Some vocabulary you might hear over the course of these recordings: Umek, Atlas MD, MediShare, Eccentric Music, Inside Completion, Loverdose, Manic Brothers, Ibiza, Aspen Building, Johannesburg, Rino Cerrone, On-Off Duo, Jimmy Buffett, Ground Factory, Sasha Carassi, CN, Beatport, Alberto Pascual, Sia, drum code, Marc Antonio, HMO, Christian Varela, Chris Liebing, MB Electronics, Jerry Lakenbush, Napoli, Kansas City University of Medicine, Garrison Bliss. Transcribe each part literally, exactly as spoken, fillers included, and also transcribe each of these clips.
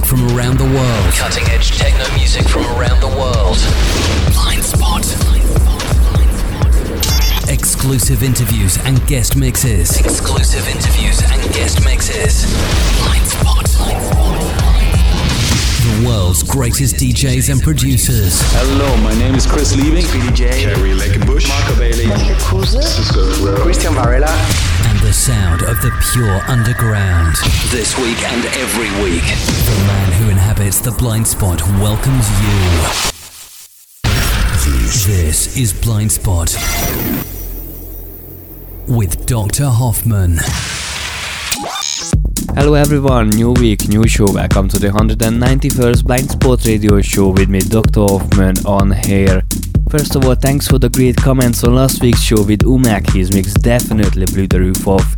music from around the world. Cutting edge techno music from around the world. Blindspot. Blindspot. Exclusive interviews and guest mixes. Exclusive interviews and guest mixes. Blindspot. Blindspot. The world's greatest D Js and producers. Hello, my name is Chris Liebing, P D J, Jerry Lakenbush, Marco Bailey, Christian Varela. And the sound of the pure underground. This week and every week, the man who inhabits the blind spot welcomes you. This is Blind Spot with Doctor Hoffman. Hello everyone, new week, new show. Welcome to the one hundred ninety-first Blind Spot Radio Show with me, Doctor Hoffman, on here. First of all, thanks for the great comments on last week's show with Umek. His mix definitely blew the roof off.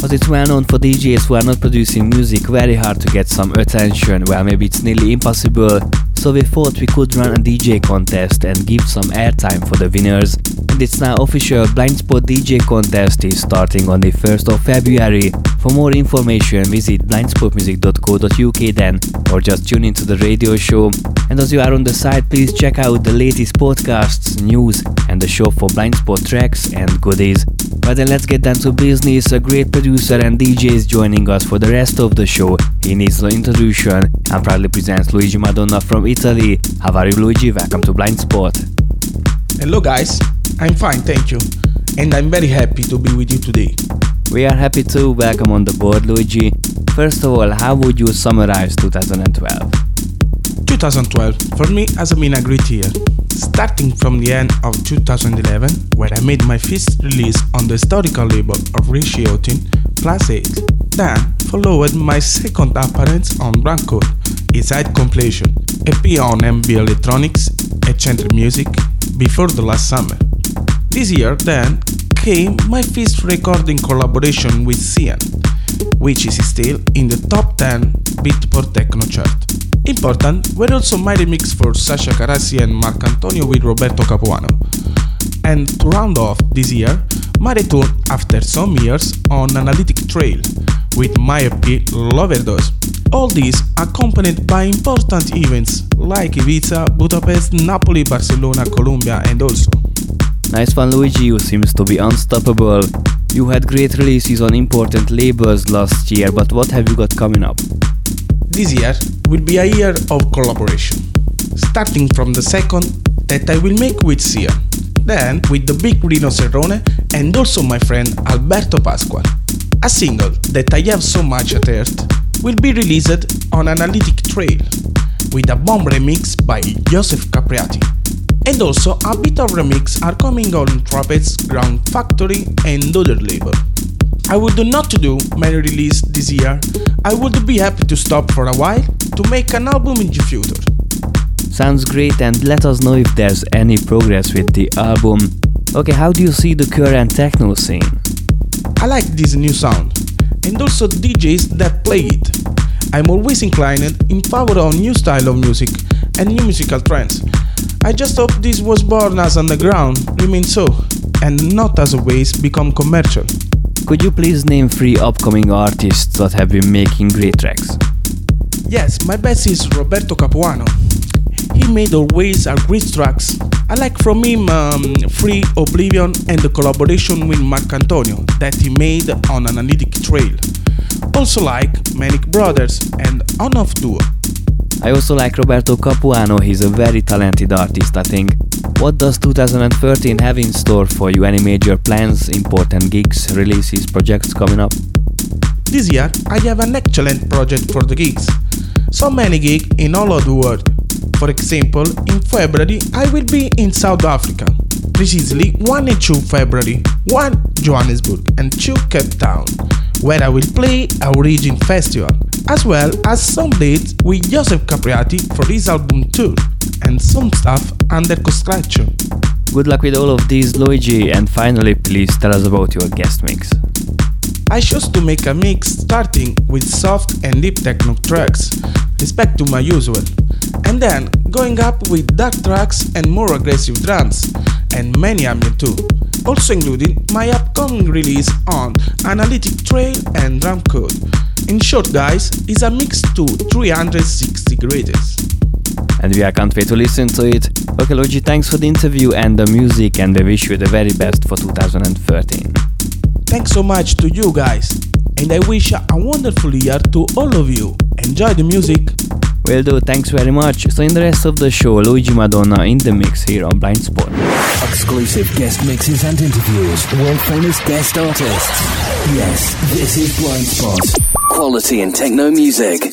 But it's well known for D Js who are not producing music, very hard to get some attention. Well, maybe it's nearly impossible. So we thought we could run a D J contest and give some airtime for the winners. And it's now official, Blindspot D J Contest is starting on the first of February. For more information, visit blindspot music dot co dot U K then, or just tune into the radio show. And as you are on the site, please check out the latest podcasts, news, and the show for Blindspot tracks and goodies. But then let's get down to business. A great producer and D J is joining us for the rest of the show. He needs no introduction and proudly presents Luigi Madonna from Italy. How are you, Luigi? Welcome to Blindspot. Hello guys, I'm fine, thank you. And I'm very happy to be with you today. We are happy too. Welcome on the board, Luigi. First of all, how would you summarize twenty twelve? twenty twelve, for me, has been a great year. Starting from the end of two thousand eleven, where I made my first release on the historical label of Rinchiotin, Plus eight. Then, followed my second appearance on Ground Code, Inside Completion, E P on M B Electronics, Eccentric Music, before the last summer. This year, then, came my first recording collaboration with C N, which is still in the top ten Beatport techno chart. Important were also my remix for Sasha Carassi and Marc Antonio with Roberto Capuano. And to round off this year, my return after some years on Analytic Trail with my E P Loverdose. All these accompanied by important events like Ibiza, Budapest, Napoli, Barcelona, Colombia, and also. Nice one, Luigi, you seems to be unstoppable. You had great releases on important labels last year, but what have you got coming up? This year will be a year of collaboration, starting from the second that I will make with Sia, then with the big Rino Cerrone and also my friend Alberto Pascual. A single that I have so much at heart will be released on Analytic Trail with a bomb remix by Joseph Capriati. And also a bit of remix are coming on Trapez, Ground Factory and other label. I would not do many release this year. I would be happy to stop for a while to make an album in the future. Sounds great, and let us know if there's any progress with the album. Okay, how do you see the current techno scene? I like this new sound and also D Js that play it. I'm always inclined in favor of new style of music and new musical trends. I just hope this was born as underground, remain so, and not as always become commercial. Could you please name three upcoming artists that have been making great tracks? Yes, my best is Roberto Capuano. He made always a great tracks. I like from him um, Free Oblivion and the collaboration with Marc Antonio that he made on Analytic Trail. Also like Manic Brothers and On-Off Duo. I also like Roberto Capuano, he's a very talented artist, I think. What does two thousand thirteen have in store for you? Any major plans, important gigs, releases, projects coming up? This year I have an excellent project for the gigs. So many gigs in all over the world. For example, in February I will be in South Africa. Precisely one and two February, one Johannesburg and two Cape Town, where I will play a Origin Festival, as well as some dates with Joseph Capriati for his album tour and some stuff under construction. Good luck with all of these, Luigi, and finally please tell us about your guest mix. I chose to make a mix starting with soft and deep techno tracks, respect to my usual, and then going up with dark tracks and more aggressive drums, and many ambient too, also including my upcoming release on Analytic Trail and Drum Code. In short, guys, it's a mix to three hundred sixty grades. And we are can't wait to listen to it. Okay, Luigi, thanks for the interview and the music, and we wish you the very best for two thousand thirteen. Thanks so much to you guys, and I wish a wonderful year to all of you. Enjoy the music. Will do, thanks very much. So in the rest of the show, Luigi Madonna in the mix here on Blindspot. Exclusive guest mixes and interviews, world famous guest artists. Yes, this is Blindspot. Quality and techno music.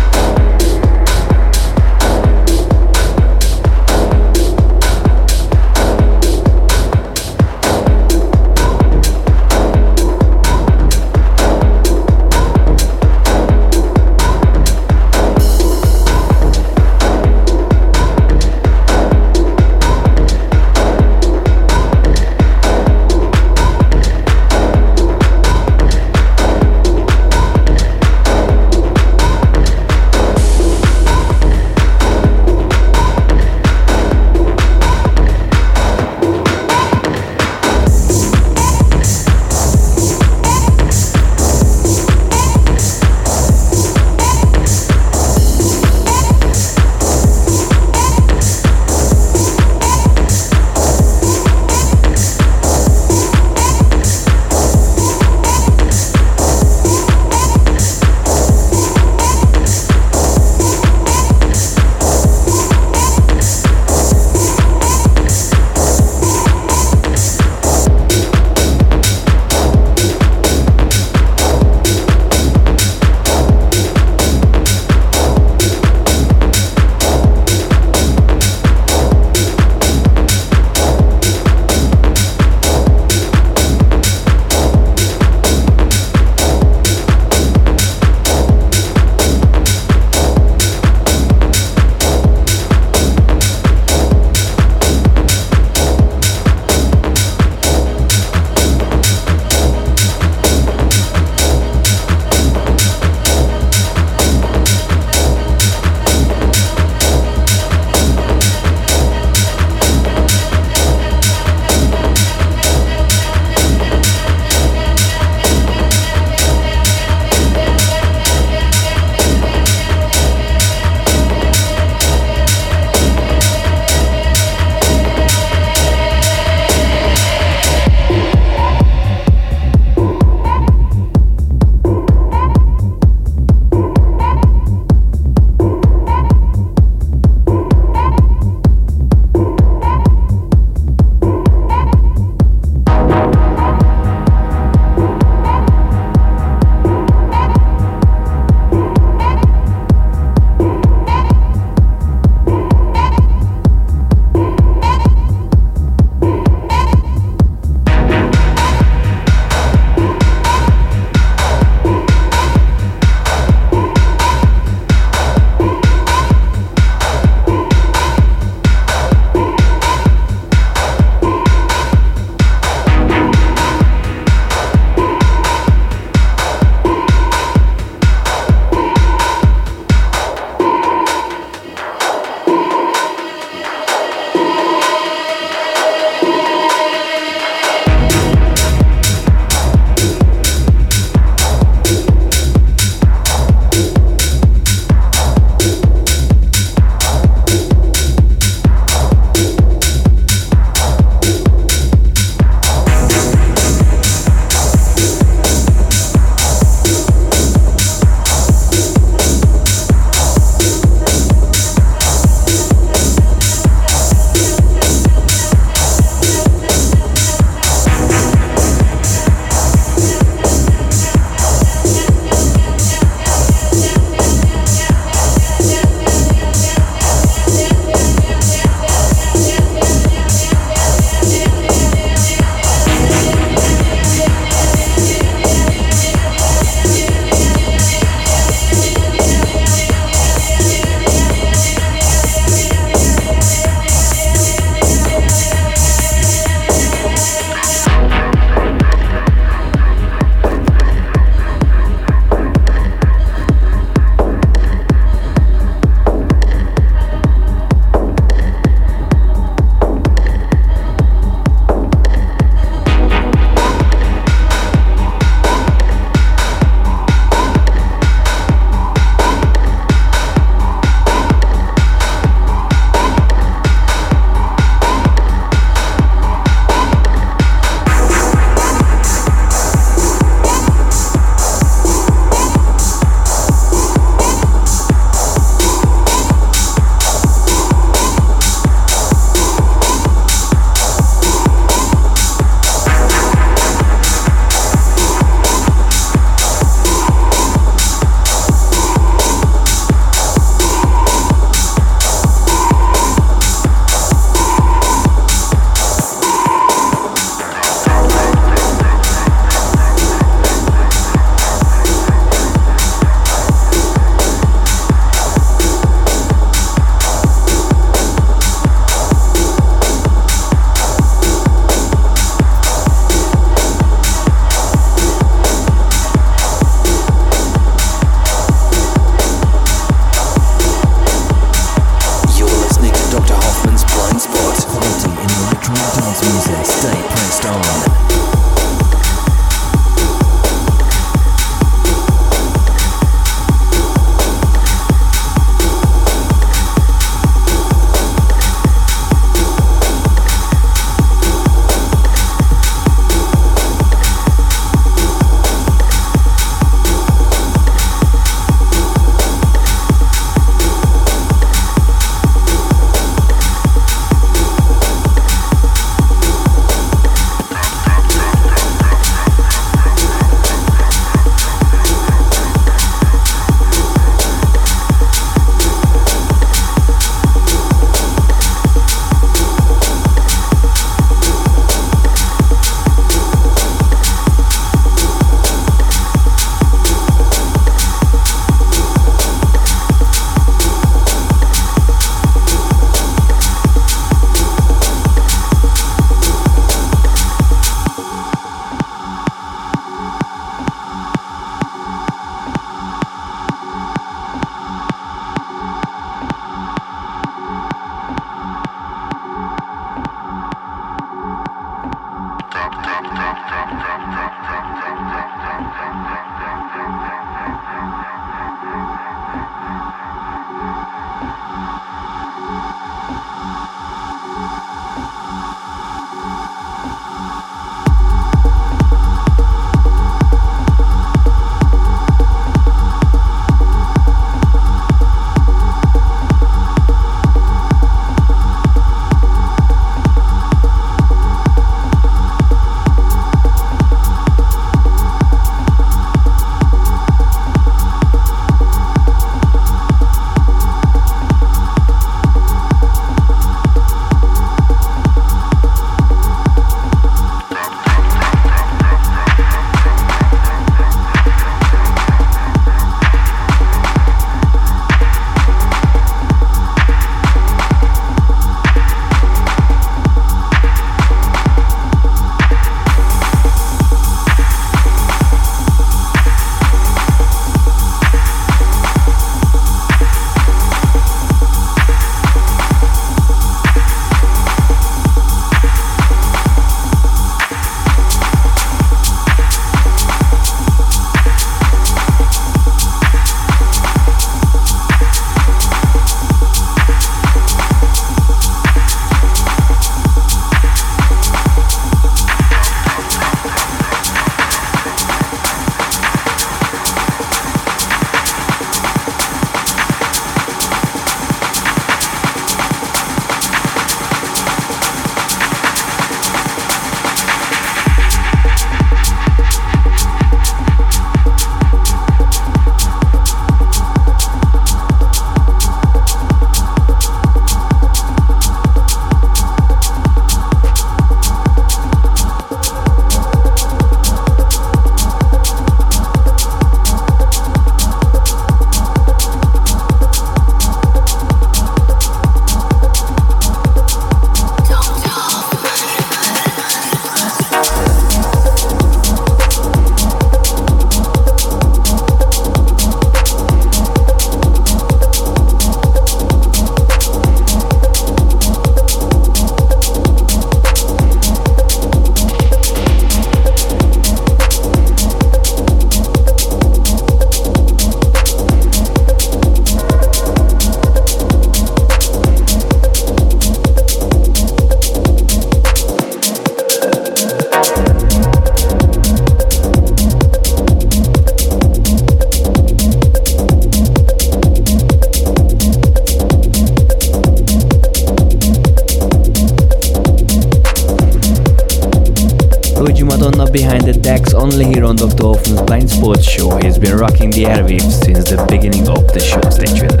decks only here on Doctor Hoffman's Blind Sports Show. He's been rocking the airwaves since the beginning of the show. Stay tuned.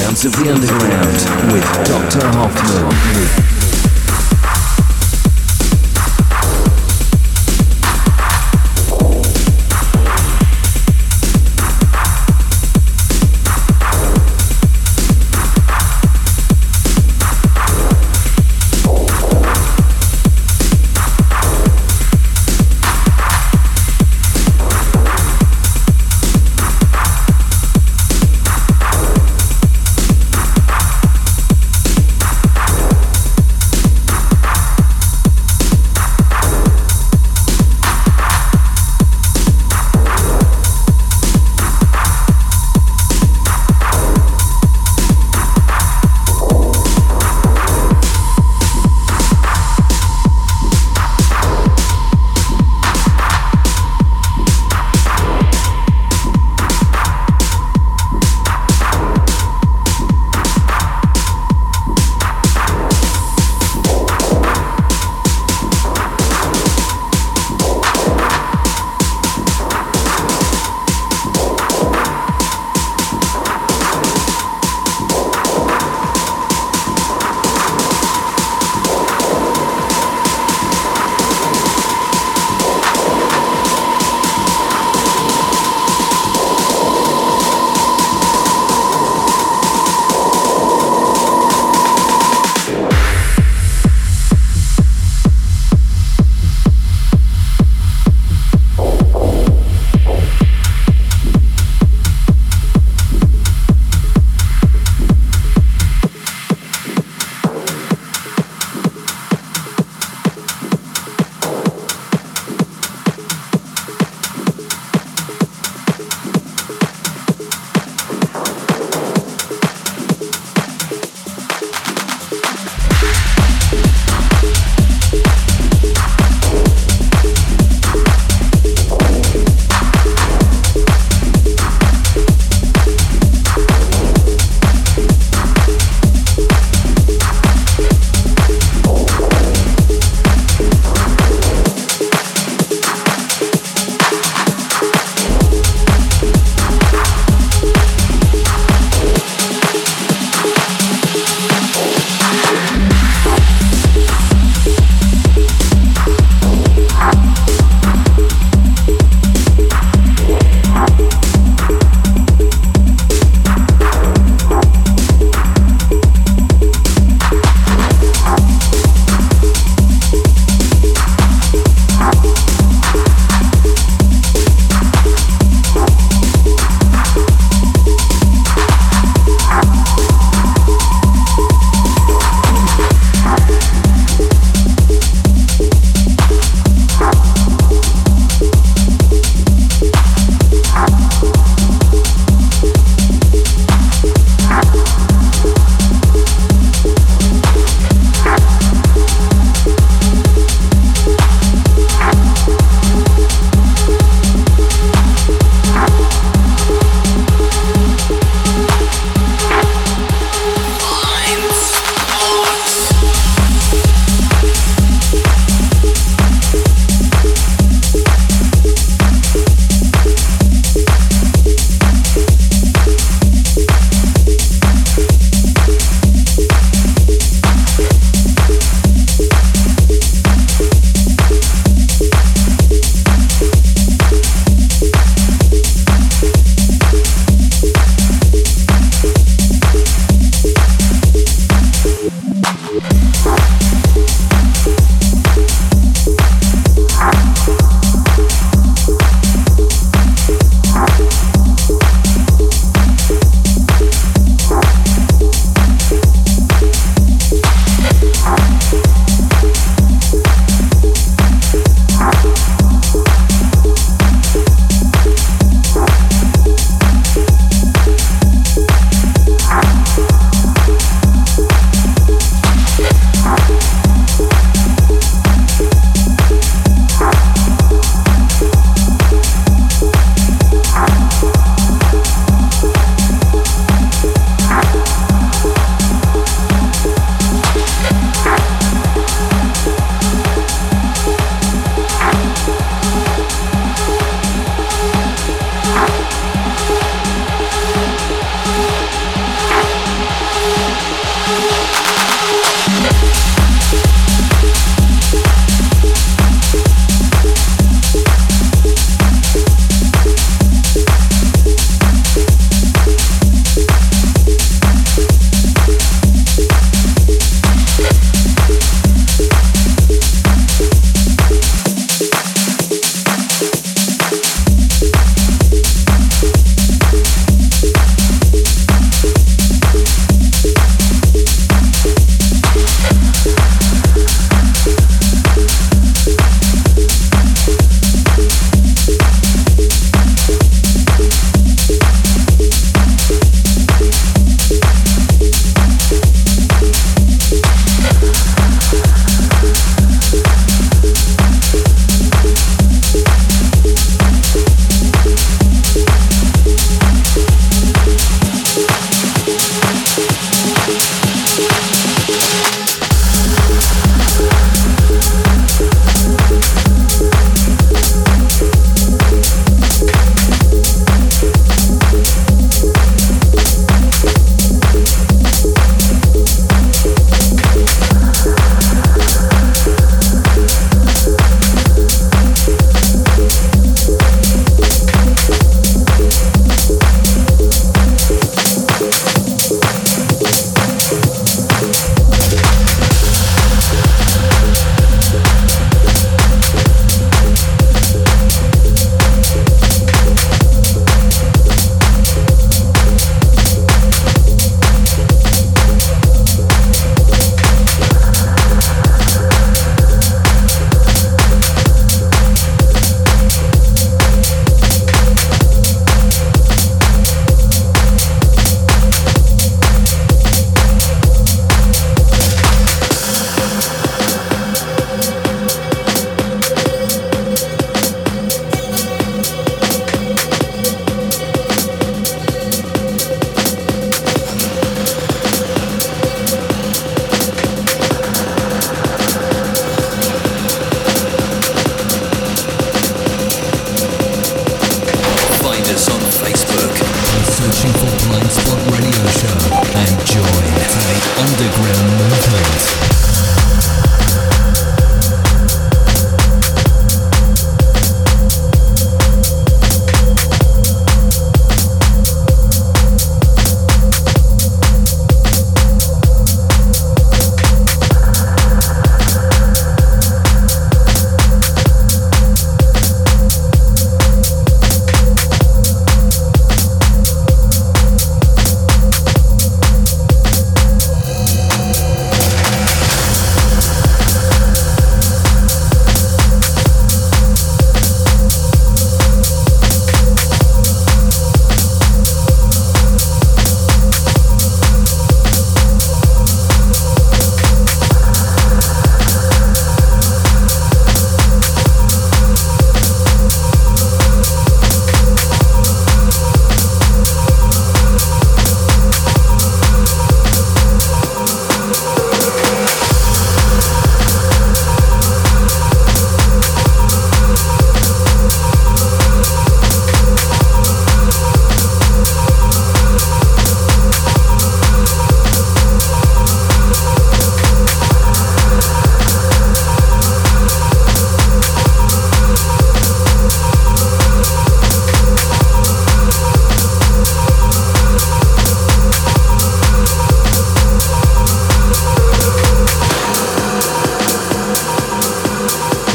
sounds of the underground with Doctor Hoffman.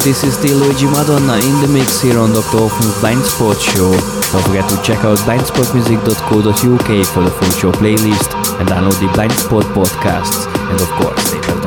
This is the Luigi Madonna in the mix here on Doctor Hoffman's Blindspot Show. Don't forget to check out blindspot music dot co dot u k for the full show playlist and download the Blindspot podcasts. And of course, stay tuned.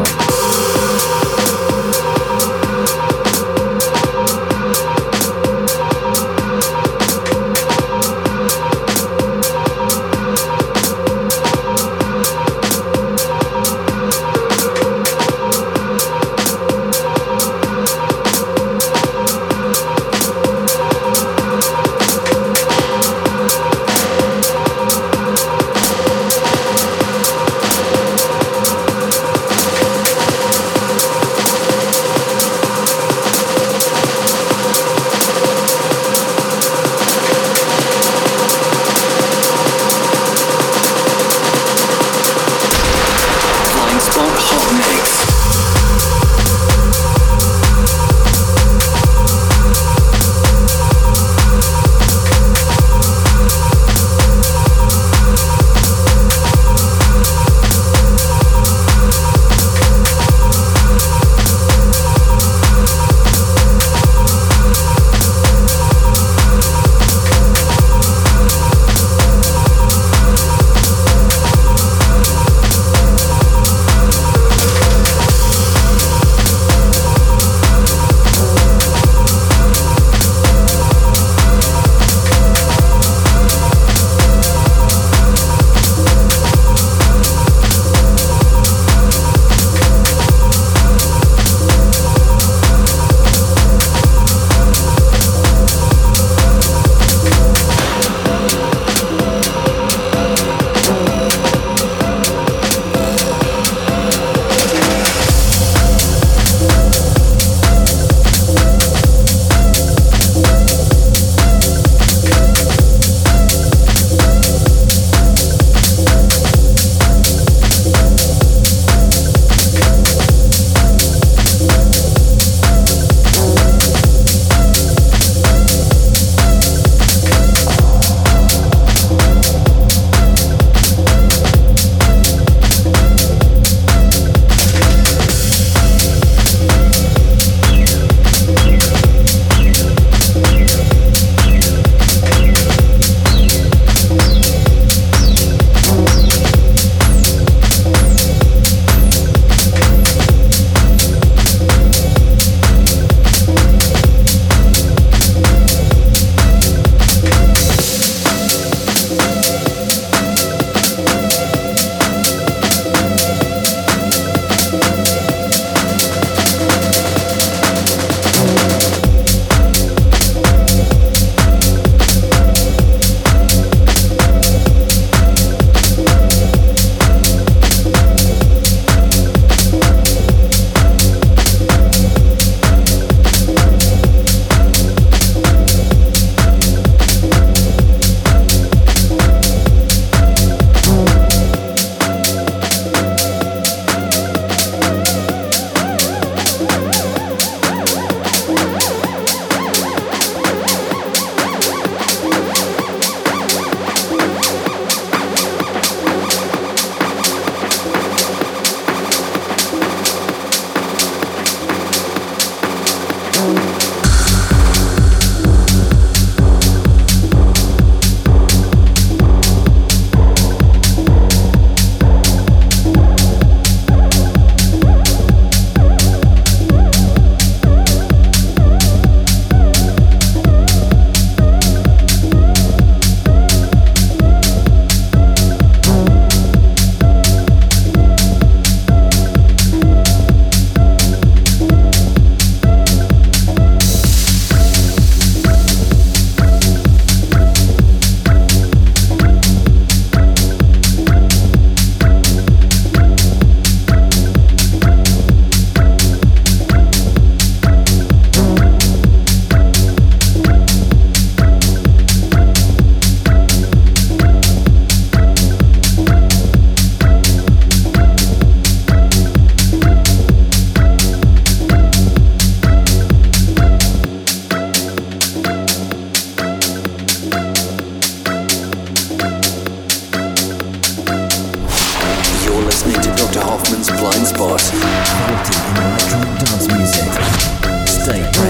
Hoffman's Blind Spot, in electronic dance music. Stay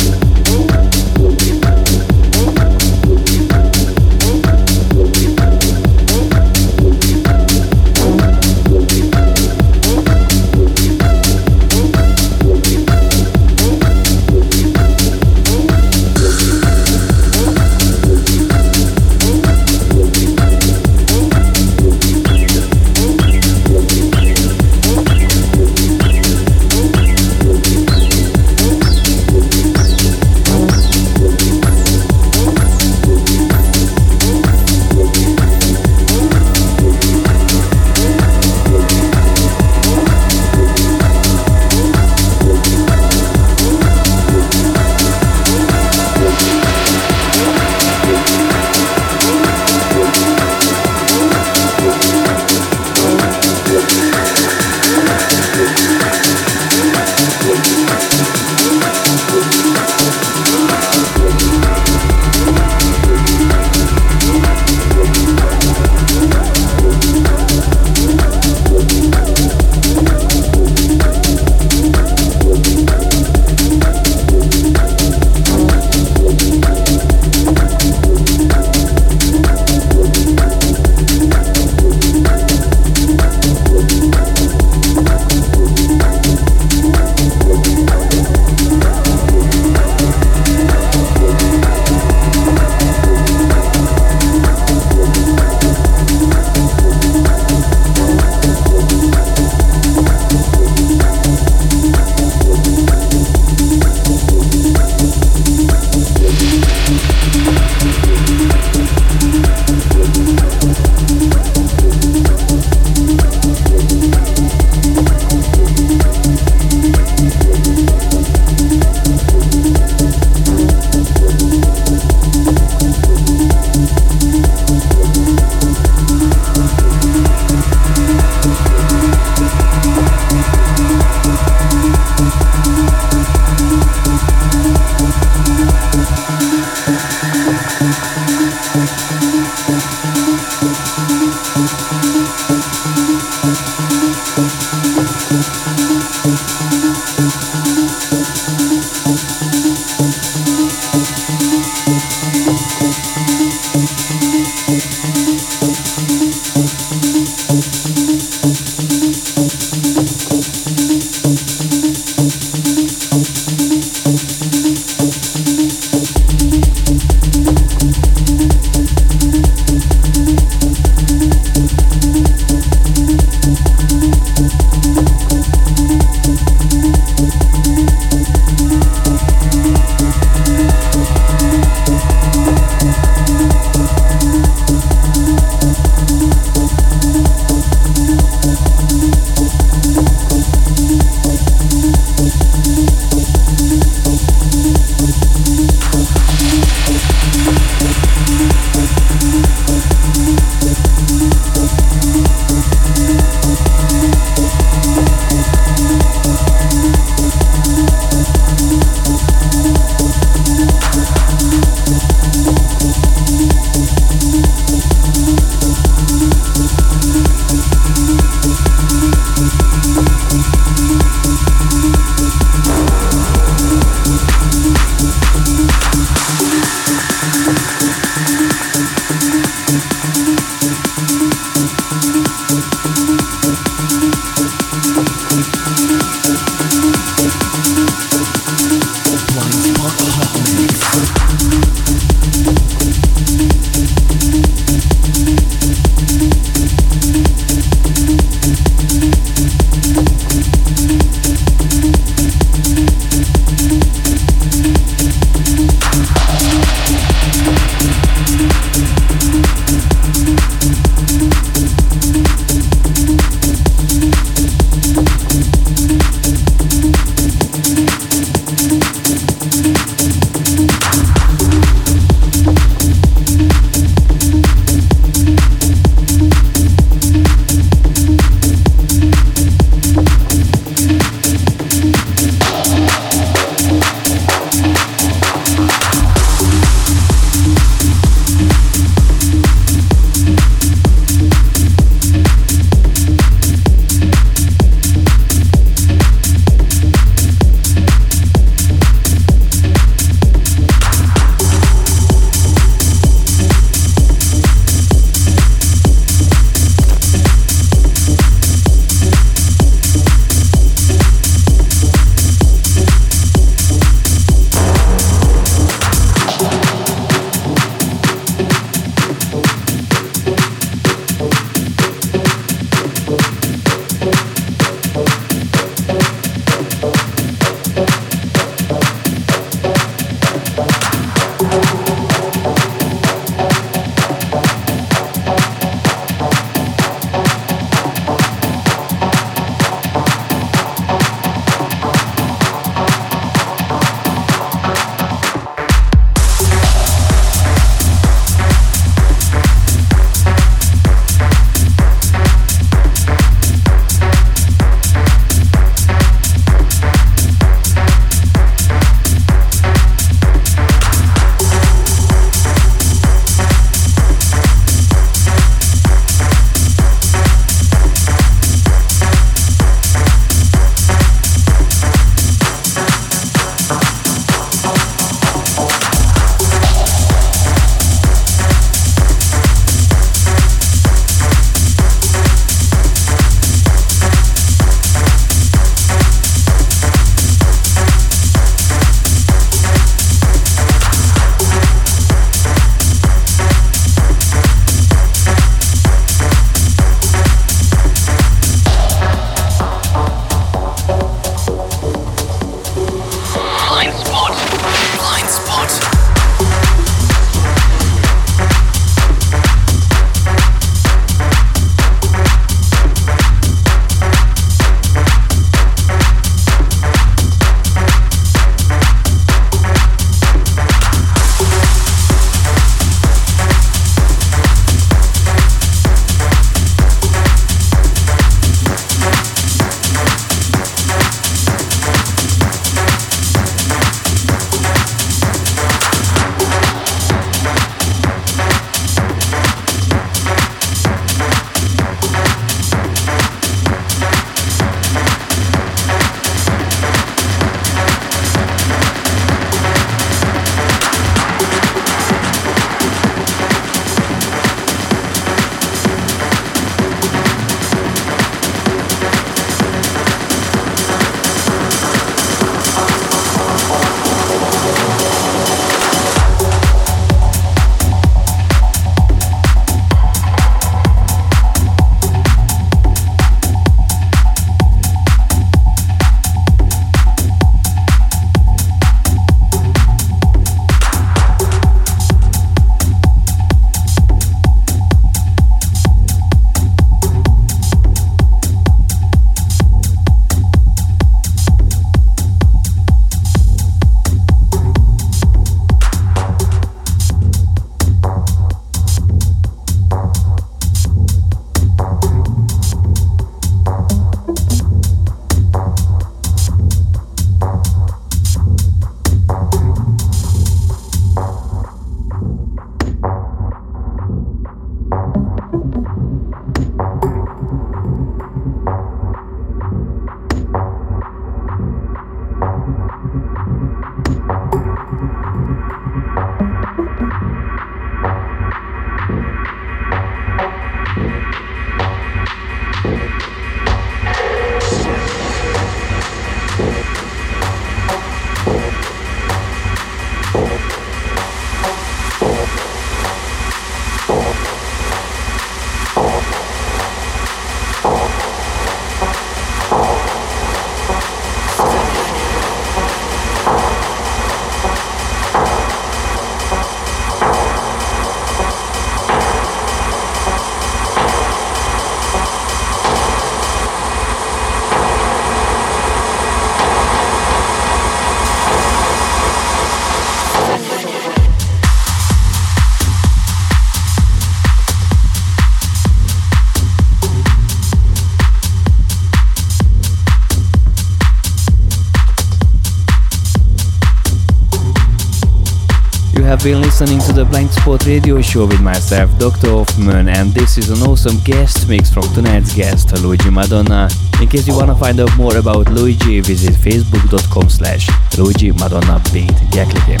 have been listening to the Blindspot radio show with myself, Doctor Hoffman, and this is an awesome guest mix from tonight's guest, Luigi Madonna. In case you want to find out more about Luigi, visit facebook.com slash Luigi Madonna Beat. Yeah, click him.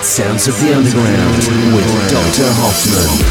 Sounds of the Underground with Doctor Hoffman.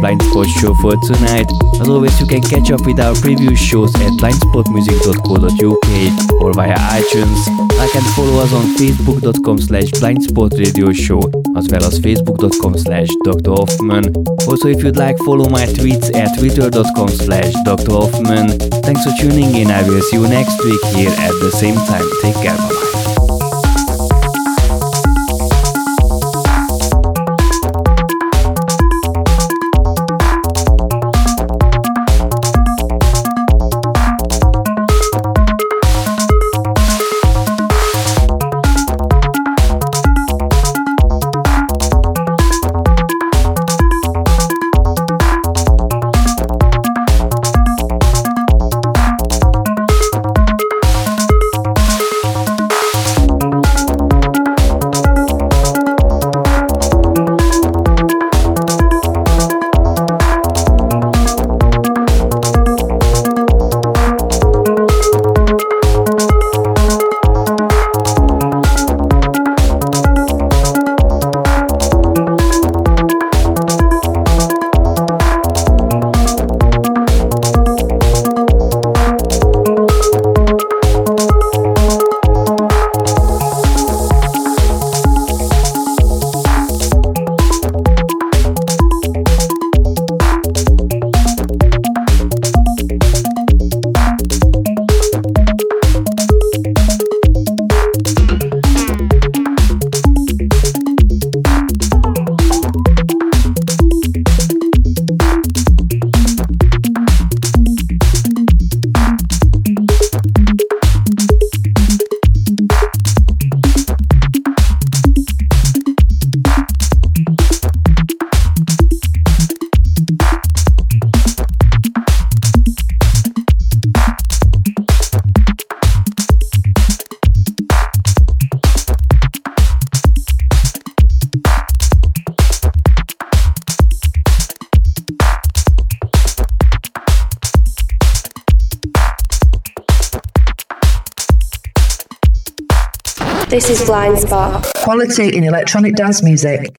Blindspot show for tonight. As always, you can catch up with our previous shows at blindspot music dot co dot uk or via iTunes. Like and follow us on facebook.com slash blindspot radio show as well as facebook.com slash Dr. Hoffman. Also, if you'd like, follow my tweets at twitter.com slash Dr. Hoffman. Thanks for tuning in. I will see you next week here at the same time. Take care. Bye-bye. This is Blindspot. Quality in electronic dance music.